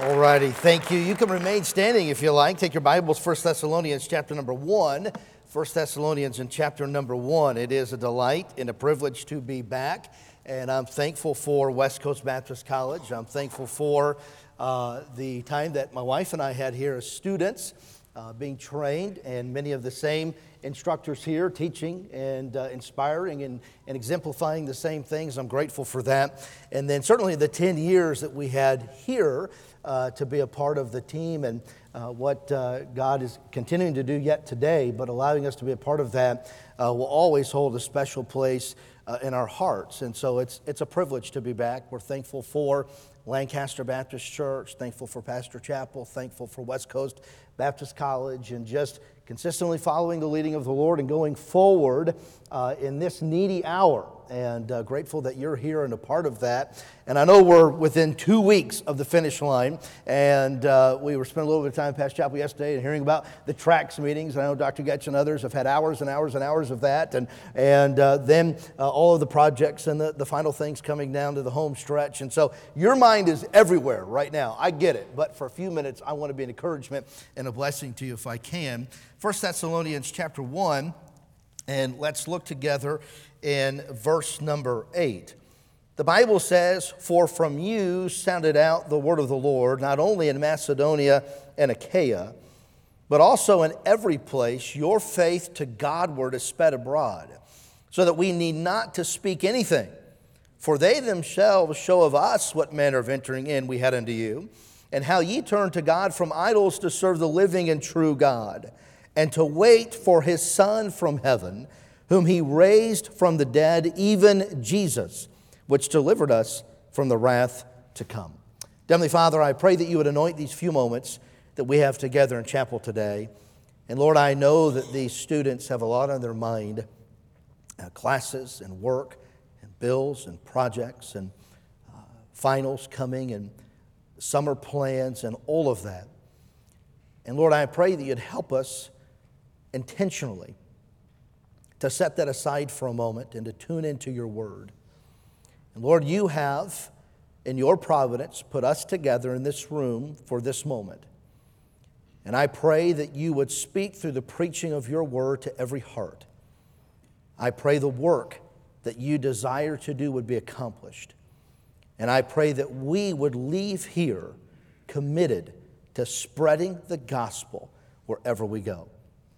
All righty, thank you. You can remain standing if you like. Take your Bibles, First Thessalonians chapter number 1. First Thessalonians in chapter number 1. It is a delight and a privilege to be back. And I'm thankful for West Coast Baptist College. I'm thankful for the time that my wife and I had here as students, being trained, and many of the same instructors here teaching and inspiring and exemplifying the same things. I'm grateful for that. And then certainly the 10 years that we had here to be a part of the team and what God is continuing to do yet today, but allowing us to be a part of that will always hold a special place in our hearts. And so it's a privilege to be back. We're thankful for Lancaster Baptist Church, thankful for Pastor Chapel, thankful for West Coast Baptist College, and just consistently following the leading of the Lord and going forward in this needy hour. And grateful that you're here and a part of that. And I know we're within 2 weeks of the finish line. And we were spending a little bit of time at Pastor Chapel yesterday and hearing about the tracts meetings. And I know Dr. Getch and others have had hours and hours and hours of that. And then all of the projects and the final things coming down to the home stretch. And so your mind is everywhere right now. I get it. But for a few minutes, I want to be an encouragement and a blessing to you if I can. 1 Thessalonians chapter 1. And let's look together in verse number 8. The Bible says, "For from you sounded out the word of the Lord, not only in Macedonia and Achaia, but also in every place your faith to Godward is spread abroad, so that we need not to speak anything. For they themselves show of us what manner of entering in we had unto you, and how ye turned to God from idols to serve the living and true God, and to wait for his Son from heaven, whom he raised from the dead, even Jesus, which delivered us from the wrath to come." Heavenly Father, I pray that you would anoint these few moments that we have together in chapel today. And Lord, I know that these students have a lot on their mind, classes and work and bills and projects and finals coming and summer plans and all of that. And Lord, I pray that you'd help us intentionally to set that aside for a moment and to tune into your word. And Lord, you have, in your providence, put us together in this room for this moment. And I pray that you would speak through the preaching of your word to every heart. I pray the work that you desire to do would be accomplished. And I pray that we would leave here committed to spreading the gospel wherever we go.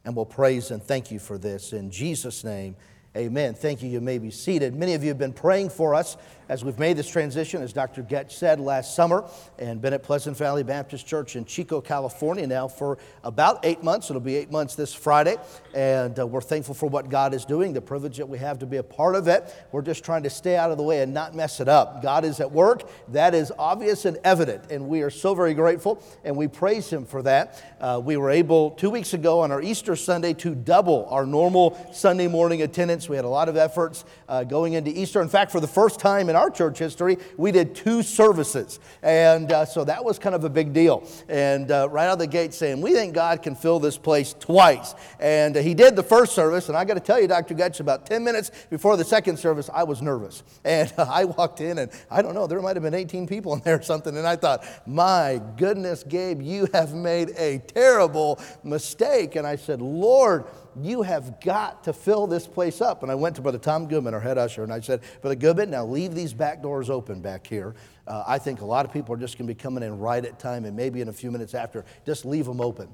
And we'll praise and thank you for this. In Jesus' name, amen. Thank you. You may be seated. Many of you have been praying for us as we've made this transition, as Dr. Getch said last summer, and been at Pleasant Valley Baptist Church in Chico, California now for about 8 months. It'll be 8 months this Friday, and we're thankful for what God is doing, the privilege that we have to be a part of it. We're just trying to stay out of the way and not mess it up. God is at work. That is obvious and evident, and we are so very grateful, and we praise him for that. We were able 2 weeks ago on our Easter Sunday to double our normal Sunday morning attendance. We had a lot of efforts going into Easter. In fact, for the first time in our church history, we did 2 services. And so that was kind of a big deal. And right out of the gate saying, we think God can fill this place twice. And he did the first service. And I got to tell you, Dr. Getch, about 10 minutes before the second service, I was nervous. And I walked in and I don't know, there might have been 18 people in there or something. And I thought, my goodness, Gabe, you have made a terrible mistake. And I said, Lord, you have got to fill this place up. And I went to Brother Tom Goodman, our head usher, and I said, Brother Goodman, now leave these back doors open back here. I think a lot of people are just going to be coming in right at time and maybe in a few minutes after. Just leave them open.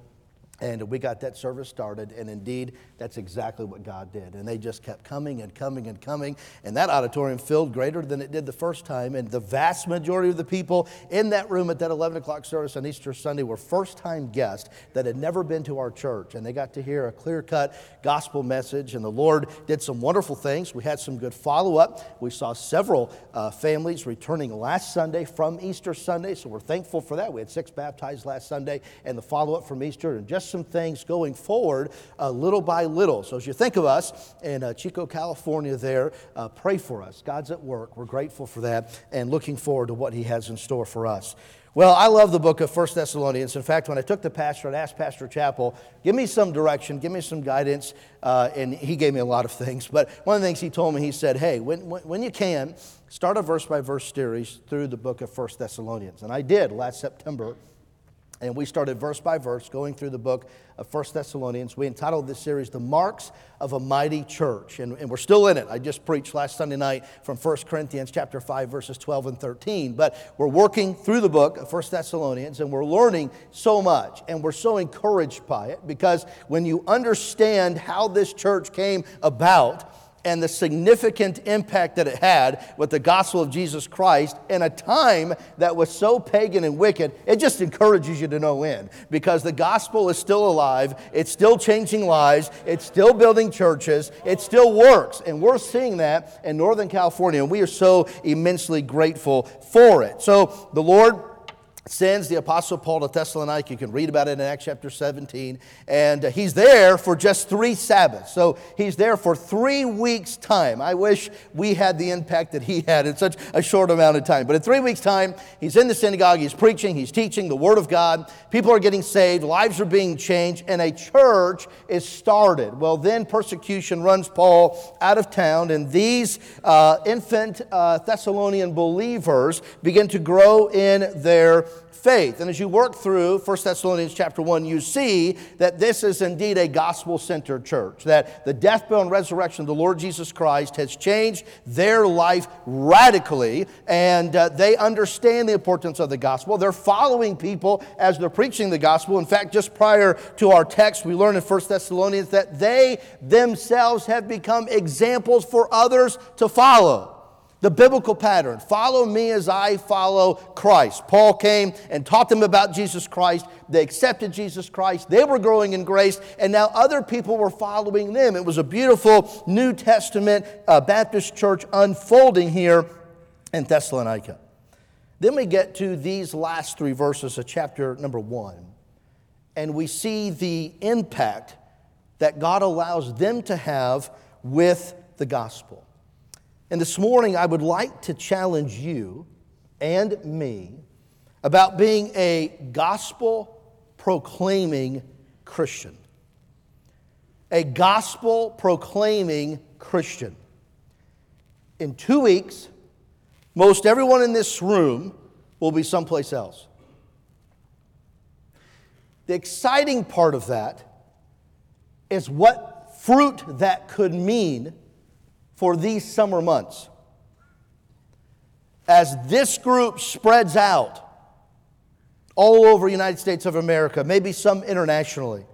And we got that service started, and indeed, that's exactly what God did. And they just kept coming and coming and coming, and that auditorium filled greater than it did the first time, and the vast majority of the people in that room at that 11 o'clock service on Easter Sunday were first-time guests that had never been to our church, and they got to hear a clear-cut gospel message, and the Lord did some wonderful things. We had some good follow-up. We saw several families returning last Sunday from Easter Sunday, so we're thankful for that. We had 6 baptized last Sunday, and the follow-up from Easter, and just some things going forward little by little. So as you think of us in Chico, California there, pray for us. God's at work. We're grateful for that and looking forward to what he has in store for us. Well, I love the book of First Thessalonians. In fact, when I took the pastor and asked Pastor Chappell, give me some direction, give me some guidance, and he gave me a lot of things. But one of the things he told me, he said, hey, when you can, start a verse-by-verse series through the book of First Thessalonians. And I did last September, and we started verse-by-verse going through the book of First Thessalonians. We entitled this series, The Marks of a Mighty Church, and we're still in it. I just preached last Sunday night from 1 Corinthians chapter 5, verses 12 and 13. But we're working through the book of 1 Thessalonians, and we're learning so much, and we're so encouraged by it, because when you understand how this church came about and the significant impact that it had with the gospel of Jesus Christ in a time that was so pagan and wicked, it just encourages you to no end, because the gospel is still alive, it's still changing lives, it's still building churches, it still works. And we're seeing that in Northern California, and we are so immensely grateful for it. So the Lord sends the Apostle Paul to Thessalonica. You can read about it in Acts chapter 17. And he's there for just 3 Sabbaths. So he's there for 3 weeks' time. I wish we had the impact that he had in such a short amount of time. But in 3 weeks' time, he's in the synagogue, he's preaching, he's teaching the Word of God. People are getting saved, lives are being changed, and a church is started. Well, then persecution runs Paul out of town, and these infant Thessalonian believers begin to grow in their faith. And as you work through 1 Thessalonians chapter 1, you see that this is indeed a gospel-centered church, that the death, burial, and resurrection of the Lord Jesus Christ has changed their life radically, and they understand the importance of the gospel. They're following people as they're preaching the gospel. In fact, just prior to our text, we learn in 1 Thessalonians that they themselves have become examples for others to follow. The biblical pattern, follow me as I follow Christ. Paul came and taught them about Jesus Christ. They accepted Jesus Christ. They were growing in grace, and now other people were following them. It was a beautiful New Testament Baptist church unfolding here in Thessalonica. Then we get to these last 3 verses of chapter number 1, and we see the impact that God allows them to have with the gospel. And this morning, I would like to challenge you and me about being a gospel-proclaiming Christian. A gospel-proclaiming Christian. In 2 weeks, most everyone in this room will be someplace else. The exciting part of that is what fruit that could mean for these summer months. As this group spreads out all over the United States of America, maybe some internationally,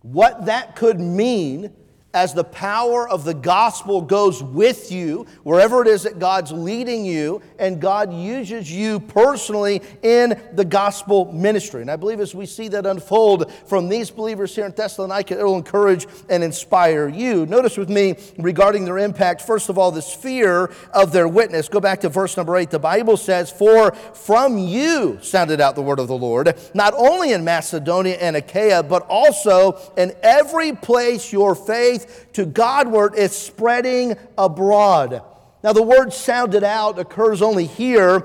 what that could mean as the power of the gospel goes with you, wherever it is that God's leading you, and God uses you personally in the gospel ministry. And I believe as we see that unfold from these believers here in Thessalonica, it will encourage and inspire you. Notice with me regarding their impact, first of all, the sphere of their witness. Go back to verse number 8. The Bible says, "For from you sounded out the word of the Lord, not only in Macedonia and Achaia, but also in every place your faith to Godward is spreading abroad." Now the word sounded out occurs only here,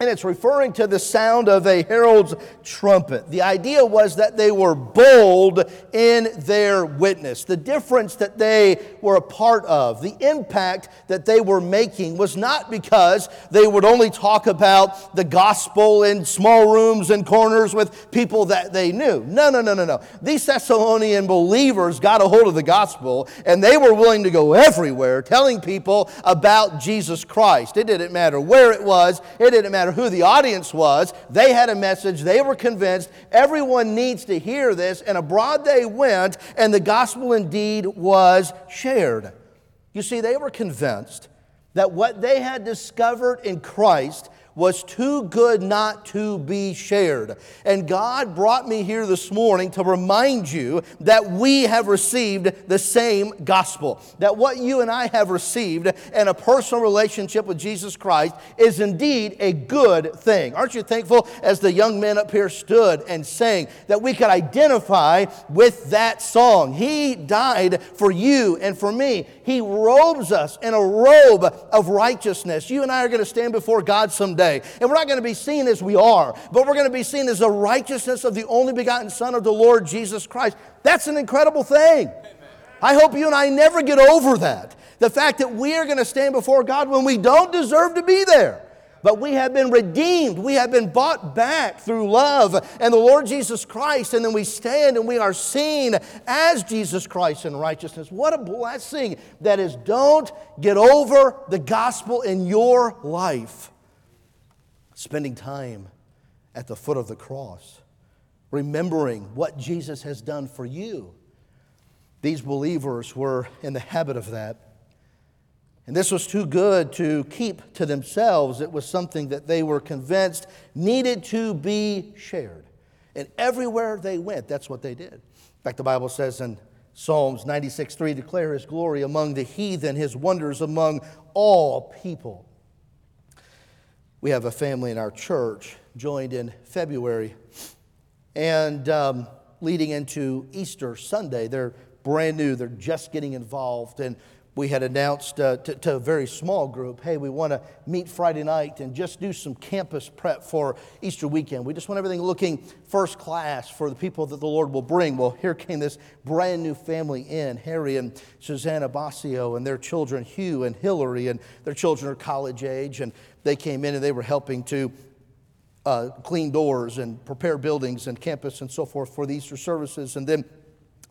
and it's referring to the sound of a herald's trumpet. The idea was that they were bold in their witness. The difference that they were a part of, the impact that they were making, was not because they would only talk about the gospel in small rooms and corners with people that they knew. No. These Thessalonian believers got a hold of the gospel, and they were willing to go everywhere telling people about Jesus Christ. It didn't matter where it was. It didn't matter who the audience was. They had a message. They were convinced everyone needs to hear this, and abroad they went, and the gospel indeed was shared. You see, they were convinced that what they had discovered in Christ was too good not to be shared. And God brought me here this morning to remind you that we have received the same gospel, that what you and I have received in a personal relationship with Jesus Christ is indeed a good thing. Aren't you thankful as the young men up here stood and sang that we could identify with that song? He died for you and for me. He robes us in a robe of righteousness. You and I are going to stand before God someday. day. And we're not going to be seen as we are, but we're going to be seen as the righteousness of the only begotten Son of the Lord Jesus Christ. That's an incredible thing. Amen. I hope you and I never get over that. The fact that we are going to stand before God when we don't deserve to be there. But we have been redeemed. We have been bought back through love and the Lord Jesus Christ. And then we stand and we are seen as Jesus Christ in righteousness. What a blessing that is. Don't get over the gospel in your life. Spending time at the foot of the cross, remembering what Jesus has done for you. These believers were in the habit of that. And this was too good to keep to themselves. It was something that they were convinced needed to be shared. And everywhere they went, that's what they did. In fact, the Bible says in Psalms 96:3, declare his glory among the heathen, his wonders among all people. We have a family in our church joined in February. And leading into Easter Sunday, they're brand new. They're just getting involved. And we had announced to a very small group, hey, we want to meet Friday night and just do some campus prep for Easter weekend. We just want everything looking first class for the people that the Lord will bring. Well, here came this brand new family in, Harry and Susanna Basio and their children, Hugh and Hillary, and their children are college age. And they came in and they were helping to clean doors and prepare buildings and campus and so forth for the Easter services. And then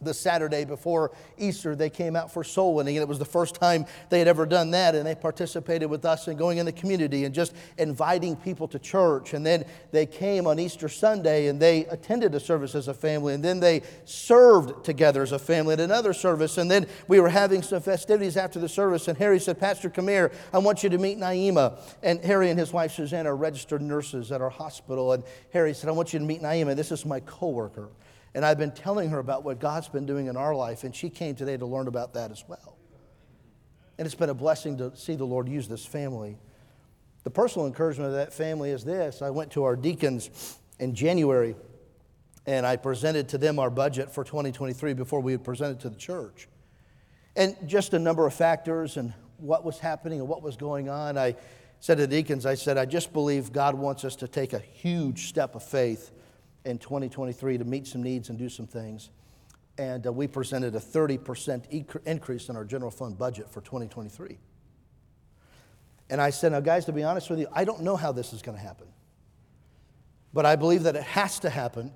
the Saturday before Easter, they came out for soul winning, and it was the first time they had ever done that, and they participated with us in going in the community and just inviting people to church. And then they came on Easter Sunday, and they attended a service as a family, and then they served together as a family at another service. And then we were having some festivities after the service, and Harry said, Pastor, come here, I want you to meet Naima. And Harry and his wife Susanna are registered nurses at our hospital, and Harry said, I want you to meet Naima. This is my coworker. And I've been telling her about what God's been doing in our life, and she came today to learn about that as well. And it's been a blessing to see the Lord use this family. The personal encouragement of that family is this. I went to our deacons in January, and I presented to them our budget for 2023 before we had presented to the church. And just a number of factors and what was happening and what was going on, I said to the deacons, I said, I just believe God wants us to take a huge step of faith in 2023 to meet some needs and do some things. And we presented a 30% increase in our general fund budget for 2023. And I said, now guys, to be honest with you, I don't know how this is going to happen. But I believe that it has to happen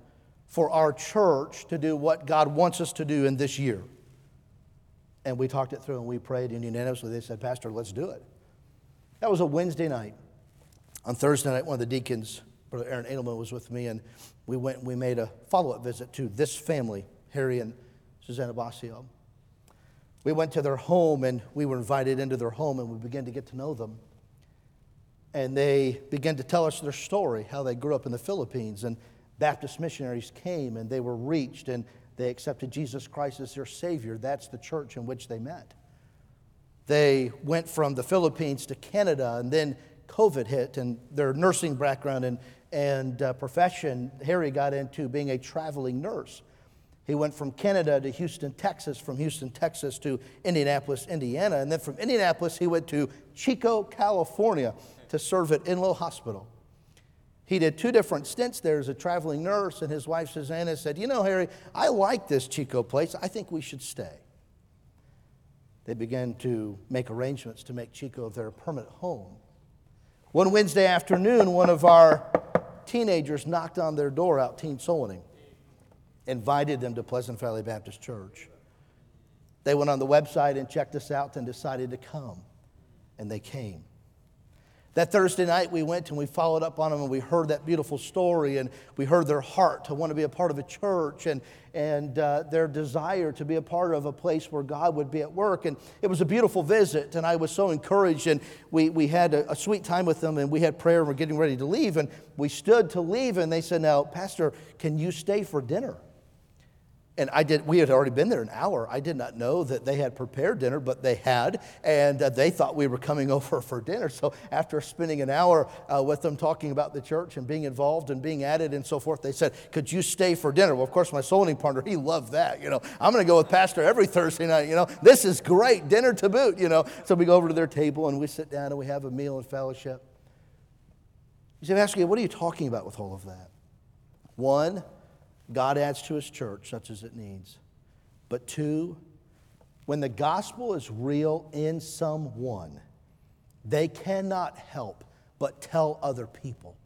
for our church to do what God wants us to do in this year. And we talked it through and we prayed, and unanimously they said, Pastor, let's do it. That was a Wednesday night. On Thursday night, one of the deacons, Brother Aaron Edelman, was with me, and we went and we made a follow-up visit to this family, Harry and Susanna Basio. We went to their home, and we were invited into their home, and we began to get to know them. And they began to tell us their story, how they grew up in the Philippines, and Baptist missionaries came, and they were reached, and they accepted Jesus Christ as their Savior. That's the church in which they met. They went from the Philippines to Canada, and then COVID hit, and their nursing background and profession, Harry got into being a traveling nurse. He went from Canada to Houston, Texas, from Houston, Texas to Indianapolis, Indiana, and then from Indianapolis he went to Chico, California to serve at Inloe Hospital. He did two different stints there as a traveling nurse, and his wife Susanna said, you know, Harry, I like this Chico place. I think we should stay. They began to make arrangements to make Chico their permanent home. One Wednesday afternoon, one of our teenagers knocked on their door out teen soul winning, invited them to Pleasant Valley Baptist Church. They went on the website and checked us out and decided to come, and they came. That Thursday night we went and we followed up on them, and we heard that beautiful story, and we heard their heart to want to be a part of a church, and their desire to be a part of a place where God would be at work. And it was a beautiful visit, and I was so encouraged, and we had a sweet time with them, and we had prayer, and we're getting ready to leave, and we stood to leave, and they said, now, Pastor, can you stay for dinner? And we had already been there an hour. I did not know that they had prepared dinner, but they had, and they thought we were coming over for dinner. So after spending an hour with them talking about the church and being involved and being at it and so forth, they said, could you stay for dinner? Well, of course, my soul winning partner, he loved that. You know, I'm going to go with Pastor every Thursday night. You know, this is great, dinner to boot. You know, so we go over to their table and we sit down and we have a meal and fellowship. You say, Pastor Gabe, what are you talking about with all of that? One, God adds to his church such as it needs. But two, when the gospel is real in someone, they cannot help but tell other people.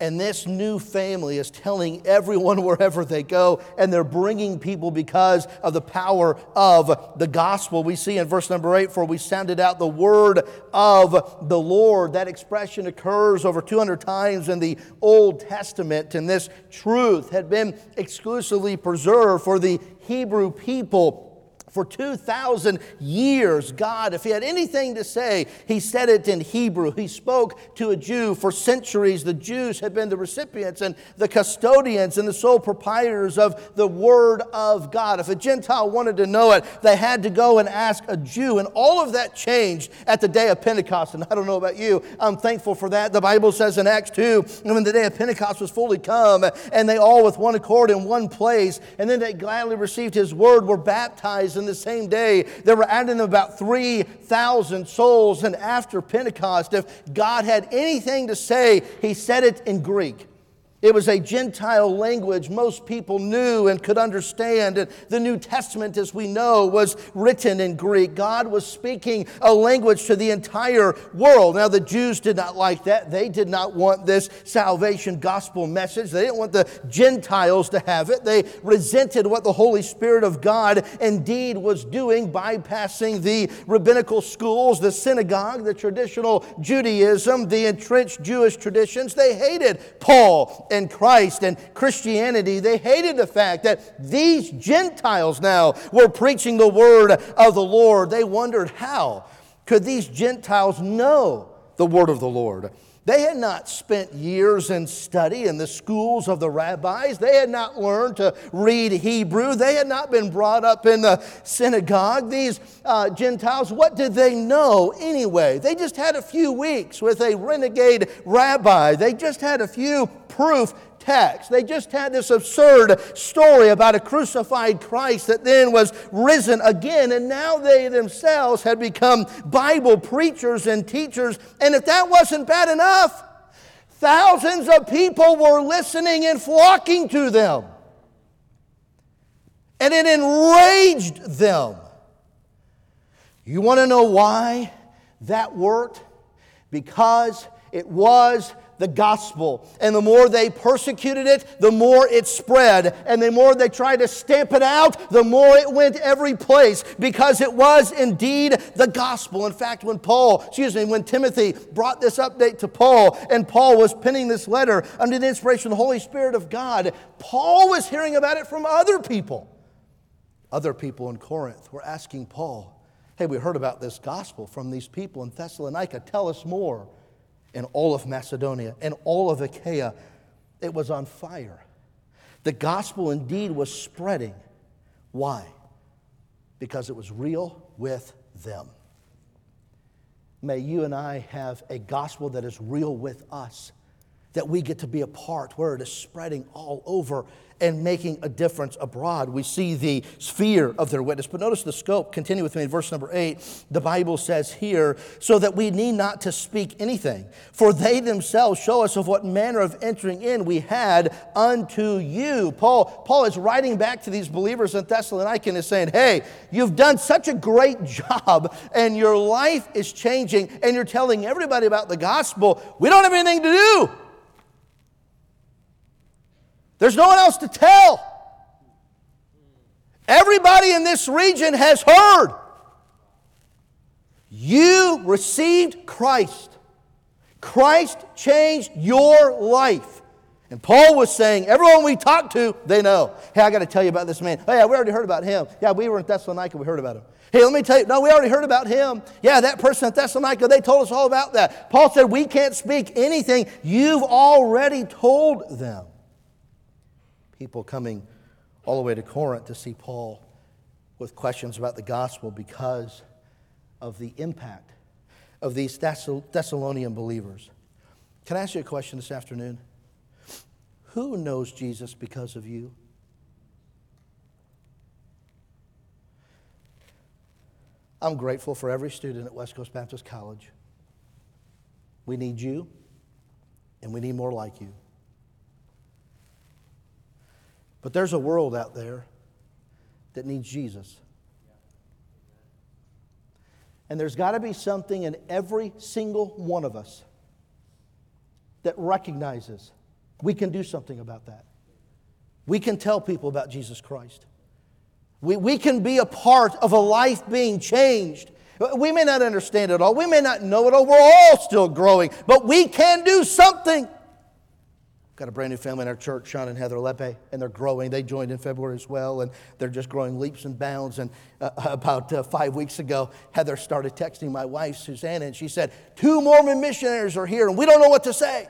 And this new family is telling everyone wherever they go, and they're bringing people because of the power of the gospel. We see in verse number 8, for we sounded out the word of the Lord. That expression occurs over 200 times in the Old Testament, and this truth had been exclusively preserved for the Hebrew people. For 2,000 years, God, if he had anything to say, he said it in Hebrew. He spoke to a Jew. For centuries, the Jews had been the recipients and the custodians and the sole proprietors of the Word of God. If a Gentile wanted to know it, they had to go and ask a Jew. And all of that changed at the day of Pentecost. And I don't know about you, I'm thankful for that. The Bible says in Acts 2, when the day of Pentecost was fully come, and they all with one accord in one place, and then they gladly received his word, were baptized, in the same day, there were added about 3,000 souls. And after Pentecost, if God had anything to say, he said it in Greek. It was a Gentile language most people knew and could understand. And the New Testament, as we know, was written in Greek. God was speaking a language to the entire world. Now, the Jews did not like that. They did not want this salvation gospel message. They didn't want the Gentiles to have it. They resented what the Holy Spirit of God indeed was doing, bypassing the rabbinical schools, the synagogue, the traditional Judaism, the entrenched Jewish traditions. They hated Paul and Christ and Christianity. They hated the fact that these Gentiles now were preaching the word of the Lord. They wondered, how could these Gentiles know the word of the Lord? They had not spent years in study in the schools of the rabbis. They had not learned to read Hebrew. They had not been brought up in the synagogue. These Gentiles, what did they know anyway? They just had a few weeks with a renegade rabbi. They just had a few proof text. They just had this absurd story about a crucified Christ that then was risen again, and now they themselves had become Bible preachers and teachers. And if that wasn't bad enough, thousands of people were listening and flocking to them. And it enraged them. You want to know why that worked? Because it was the gospel. And the more they persecuted it, the more it spread. And the more they tried to stamp it out, the more it went every place, because it was indeed the gospel. In fact, when Timothy brought this update to Paul, and Paul was penning this letter under the inspiration of the Holy Spirit of God, Paul was hearing about it from other people. Other people in Corinth were asking Paul, hey, we heard about this gospel from these people in Thessalonica. Tell us more. In all of Macedonia, and all of Achaia, it was on fire. The gospel indeed was spreading. Why? Because it was real with them. May you and I have a gospel that is real with us, that we get to be a part where it is spreading all over and making a difference abroad. We see the sphere of their witness. But notice the scope. Continue with me in verse number 8. The Bible says here, so that we need not to speak anything, for they themselves show us of what manner of entering in we had unto you. Paul is writing back to these believers in Thessalonica and is saying, hey, you've done such a great job, and your life is changing, and you're telling everybody about the gospel. We don't have anything to do. There's no one else to tell. Everybody in this region has heard. You received Christ. Christ changed your life. And Paul was saying, everyone we talked to, they know. Hey, I got to tell you about this man. Oh, yeah, we already heard about him. Yeah, we were in Thessalonica, we heard about him. Hey, let me tell you. No, we already heard about him. Yeah, that person in Thessalonica, they told us all about that. Paul said, we can't speak anything. You've already told them. People coming all the way to Corinth to see Paul with questions about the gospel because of the impact of these Thessalonian believers. Can I ask you a question this afternoon? Who knows Jesus because of you? I'm grateful for every student at West Coast Baptist College. We need you. and we need more like you. But there's a world out there that needs Jesus. And there's got to be something in every single one of us that recognizes we can do something about that. We can tell people about Jesus Christ. We can be a part of a life being changed. We may not understand it all. We may not know it all. We're all still growing. But we can do something. Got a brand new family in our church, Sean and Heather Lepe, and they're growing. They joined in February as well, and they're just growing leaps and bounds. And about 5 weeks ago, Heather started texting my wife, Susanna, and she said, 2 Mormon missionaries are here, and we don't know what to say.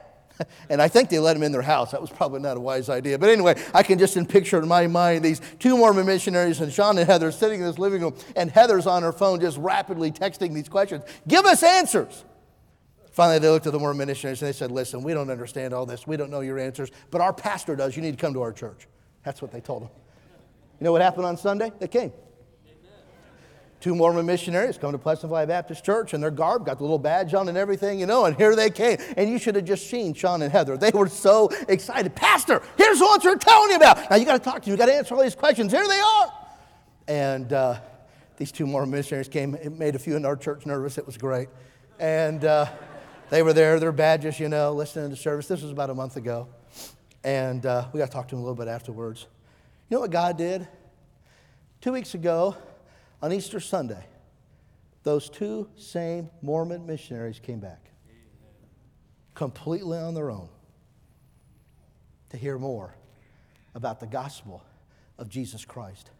And I think they let them in their house. That was probably not a wise idea. But anyway, I can just picture in my mind these 2 Mormon missionaries and Sean and Heather sitting in this living room, and Heather's on her phone just rapidly texting these questions. Give us answers. Finally, they looked at the Mormon missionaries and they said, listen, we don't understand all this. We don't know your answers, but our pastor does. You need to come to our church. That's what they told them. You know what happened on Sunday? They came. 2 Mormon missionaries come to Pleasant Valley Baptist Church, and their garb got the little badge on and everything, you know, and here they came. And you should have just seen Sean and Heather. They were so excited. Pastor, here's what we're telling you about. Now, you got to talk to them. You got to answer all these questions. Here they are. And these 2 Mormon missionaries came. It made a few in our church nervous. It was great. And they were there, their badges, you know, listening to service. This was about a month ago. And we got to talk to them a little bit afterwards. You know what God did? 2 weeks ago, on Easter Sunday, those 2 same Mormon missionaries came back. Amen. Completely on their own to hear more about the gospel of Jesus Christ.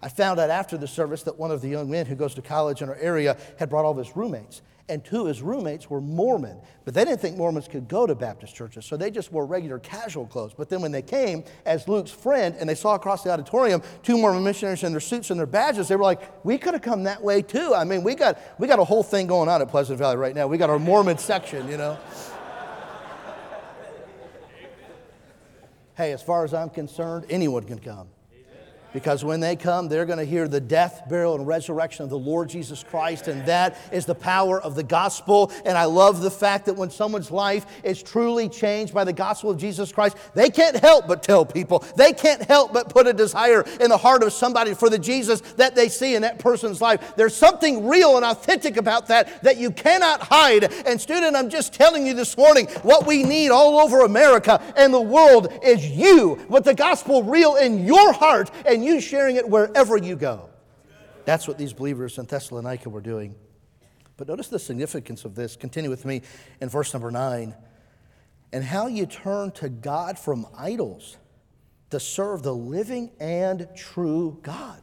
I found out after the service that one of the young men who goes to college in our area had brought all of his roommates. And 2 of his roommates were Mormon, but they didn't think Mormons could go to Baptist churches, so they just wore regular casual clothes. But then when they came as Luke's friend and they saw across the auditorium 2 Mormon missionaries in their suits and their badges, they were like, we could have come that way too. I mean, we got a whole thing going on at Pleasant Valley right now. We got our Mormon section, you know. Hey, as far as I'm concerned, anyone can come. Because when they come, they're going to hear the death, burial, and resurrection of the Lord Jesus Christ, and that is the power of the gospel. And I love the fact that when someone's life is truly changed by the gospel of Jesus Christ, they can't help but tell people. They can't help but put a desire in the heart of somebody for the Jesus that they see in that person's life. There's something real and authentic about that you cannot hide. And student, I'm just telling you this morning, what we need all over America and the world is you, with the gospel real in your heart, and you sharing it wherever you go. That's what these believers in Thessalonica were doing. But notice the significance of this. Continue with me in verse number 9. And how you turn to God from idols to serve the living and true God.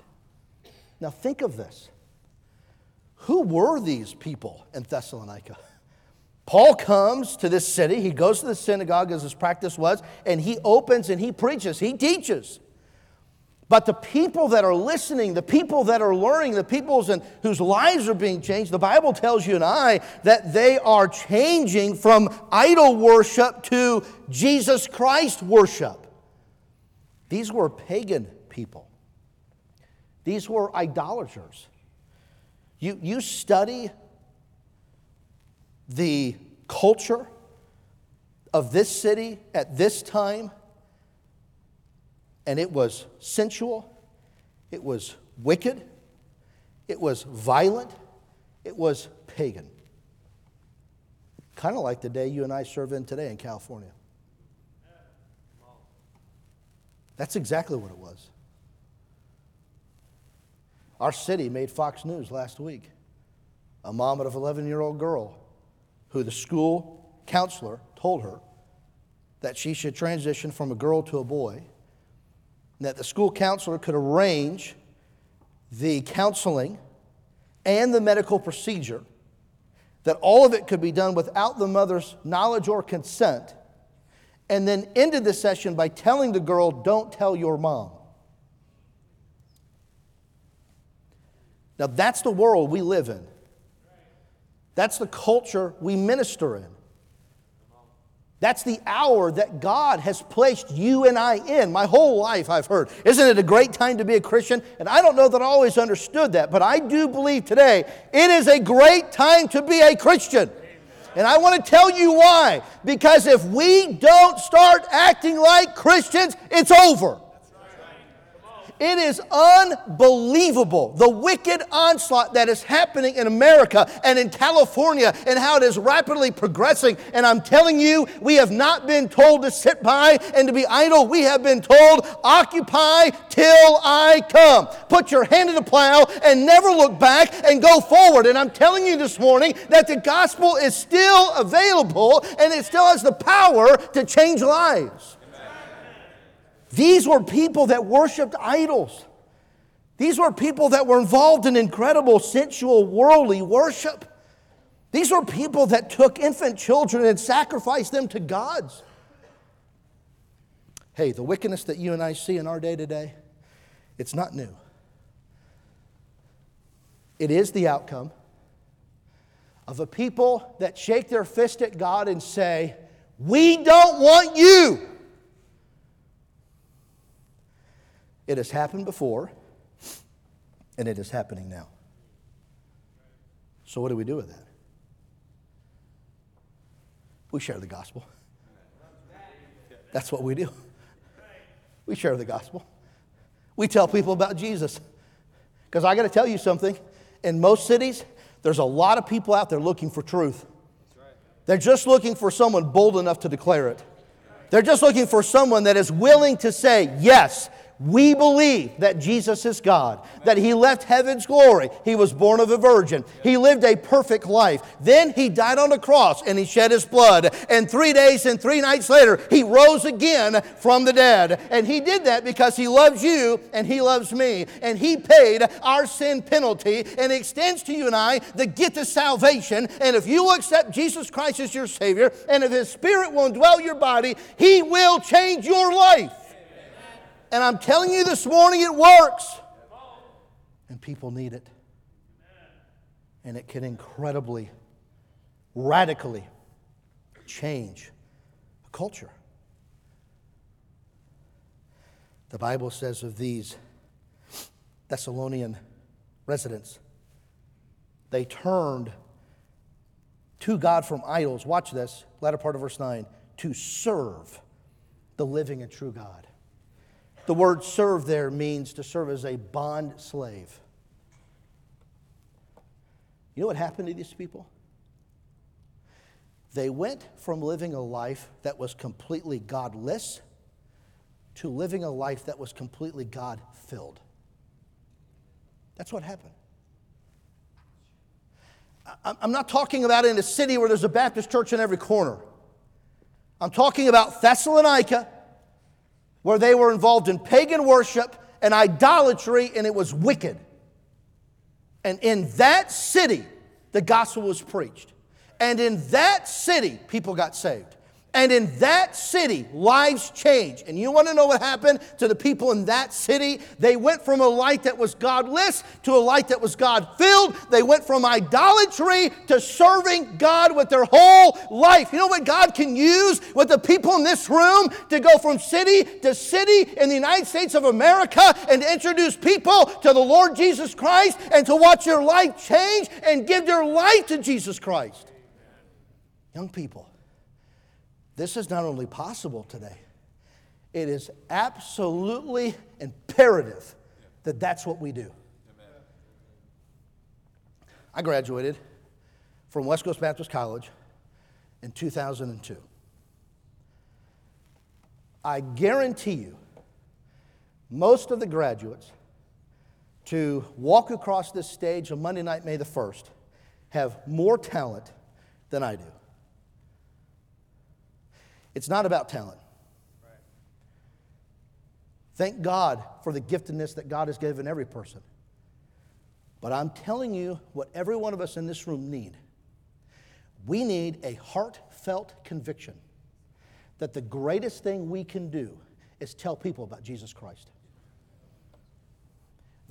Now think of this. Who were these people in Thessalonica? Paul comes to this city. He goes to the synagogue, as his practice was, and he opens and he preaches. He teaches. But the people that are listening, the people that are learning, the people whose lives are being changed, the Bible tells you and I that they are changing from idol worship to Jesus Christ worship. These were pagan people. These were idolaters. You study the culture of this city at this time, and it was sensual, it was wicked, it was violent, it was pagan. Kind of like the day you and I serve in today in California. That's exactly what it was. Our city made Fox News last week. A mom of an 11-year-old girl who the school counselor told her that she should transition from a girl to a boy, that the school counselor could arrange the counseling and the medical procedure, that all of it could be done without the mother's knowledge or consent, and then ended the session by telling the girl, don't tell your mom. Now that's the world we live in. That's the culture we minister in. That's the hour that God has placed you and I in. My whole life I've heard, isn't it a great time to be a Christian? And I don't know that I always understood that, but I do believe today it is a great time to be a Christian. Amen. And I want to tell you why. Because if we don't start acting like Christians, it's over. It is unbelievable, the wicked onslaught that is happening in America and in California and how it is rapidly progressing. And I'm telling you, we have not been told to sit by and to be idle. We have been told, occupy till I come. Put your hand to the plow and never look back and go forward. And I'm telling you this morning that the gospel is still available and it still has the power to change lives. These were people that worshiped idols. These were people that were involved in incredible sensual worldly worship. These were people that took infant children and sacrificed them to gods. Hey, the wickedness that you and I see in our day today, it's not new. It is the outcome of a people that shake their fist at God and say, "We don't want you." It has happened before, and it is happening now. So what do we do with that? We share the gospel. That's what we do. We share the gospel. We tell people about Jesus. Because I got to tell you something. In most cities, there's a lot of people out there looking for truth. They're just looking for someone bold enough to declare it. They're just looking for someone that is willing to say, yes, we believe that Jesus is God, that He left heaven's glory. He was born of a virgin. He lived a perfect life. Then He died on the cross and He shed His blood. And 3 days and 3 nights later, He rose again from the dead. And He did that because He loves you and He loves me. And He paid our sin penalty and extends to you and I the gift of salvation. And if you will accept Jesus Christ as your Savior, and if His Spirit will indwell your body, He will change your life. And I'm telling you this morning, it works. And people need it. And it can incredibly, radically change a culture. The Bible says of these Thessalonian residents, they turned to God from idols. Watch this, latter part of verse 9, to serve the living and true God. The word serve there means to serve as a bond slave. You know what happened to these people? They went from living a life that was completely godless to living a life that was completely God-filled. That's what happened. I'm not talking about in a city where there's a Baptist church in every corner. I'm talking about Thessalonica, where they were involved in pagan worship and idolatry, and it was wicked. And in that city, the gospel was preached. And in that city, people got saved. And in that city, lives changed. And you want to know what happened to the people in that city? They went from a life that was godless to a life that was God-filled. They went from idolatry to serving God with their whole life. You know what God can use with the people in this room to go from city to city in the United States of America and to introduce people to the Lord Jesus Christ and to watch your life change and give their life to Jesus Christ? Young people, this is not only possible today, it is absolutely imperative that that's what we do. Amen. I graduated from West Coast Baptist College in 2002. I guarantee you, most of the graduates to walk across this stage on Monday night, May the 1st, have more talent than I do. It's not about talent. Thank God for the giftedness that God has given every person. But I'm telling you what every one of us in this room need. We need a heartfelt conviction that the greatest thing we can do is tell people about Jesus Christ.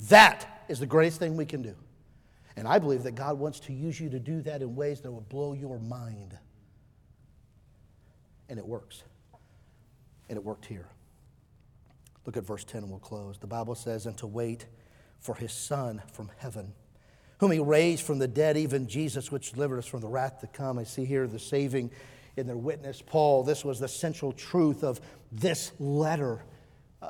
That is the greatest thing we can do. And I believe that God wants to use you to do that in ways that will blow your mind. And it works. And it worked here. Look at verse 10 and we'll close. The Bible says, and to wait for His Son from heaven, whom he raised from the dead, even Jesus, which delivered us from the wrath to come. I see here the saving in their witness, Paul. This was the central truth of this letter.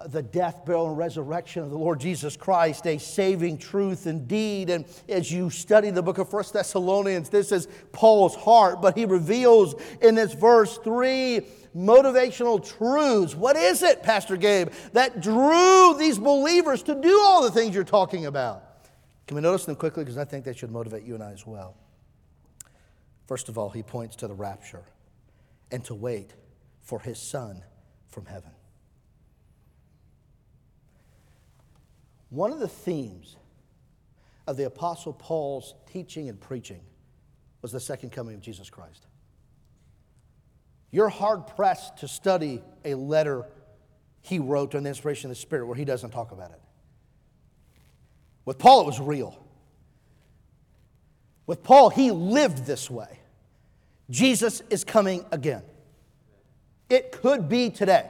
The death, burial, and resurrection of the Lord Jesus Christ, a saving truth indeed. And as you study the book of First Thessalonians, this is Paul's heart, but he reveals in this verse 3 motivational truths. What is it, Pastor Gabe, that drew these believers to do all the things you're talking about? Can we notice them quickly? Because I think they should motivate you and I as well. First of all, he points to the rapture and to wait for his Son from heaven. One of the themes of the Apostle Paul's teaching and preaching was the second coming of Jesus Christ. You're hard-pressed to study a letter he wrote on the inspiration of the Spirit where he doesn't talk about it. With Paul, it was real. With Paul, he lived this way. Jesus is coming again. It could be today.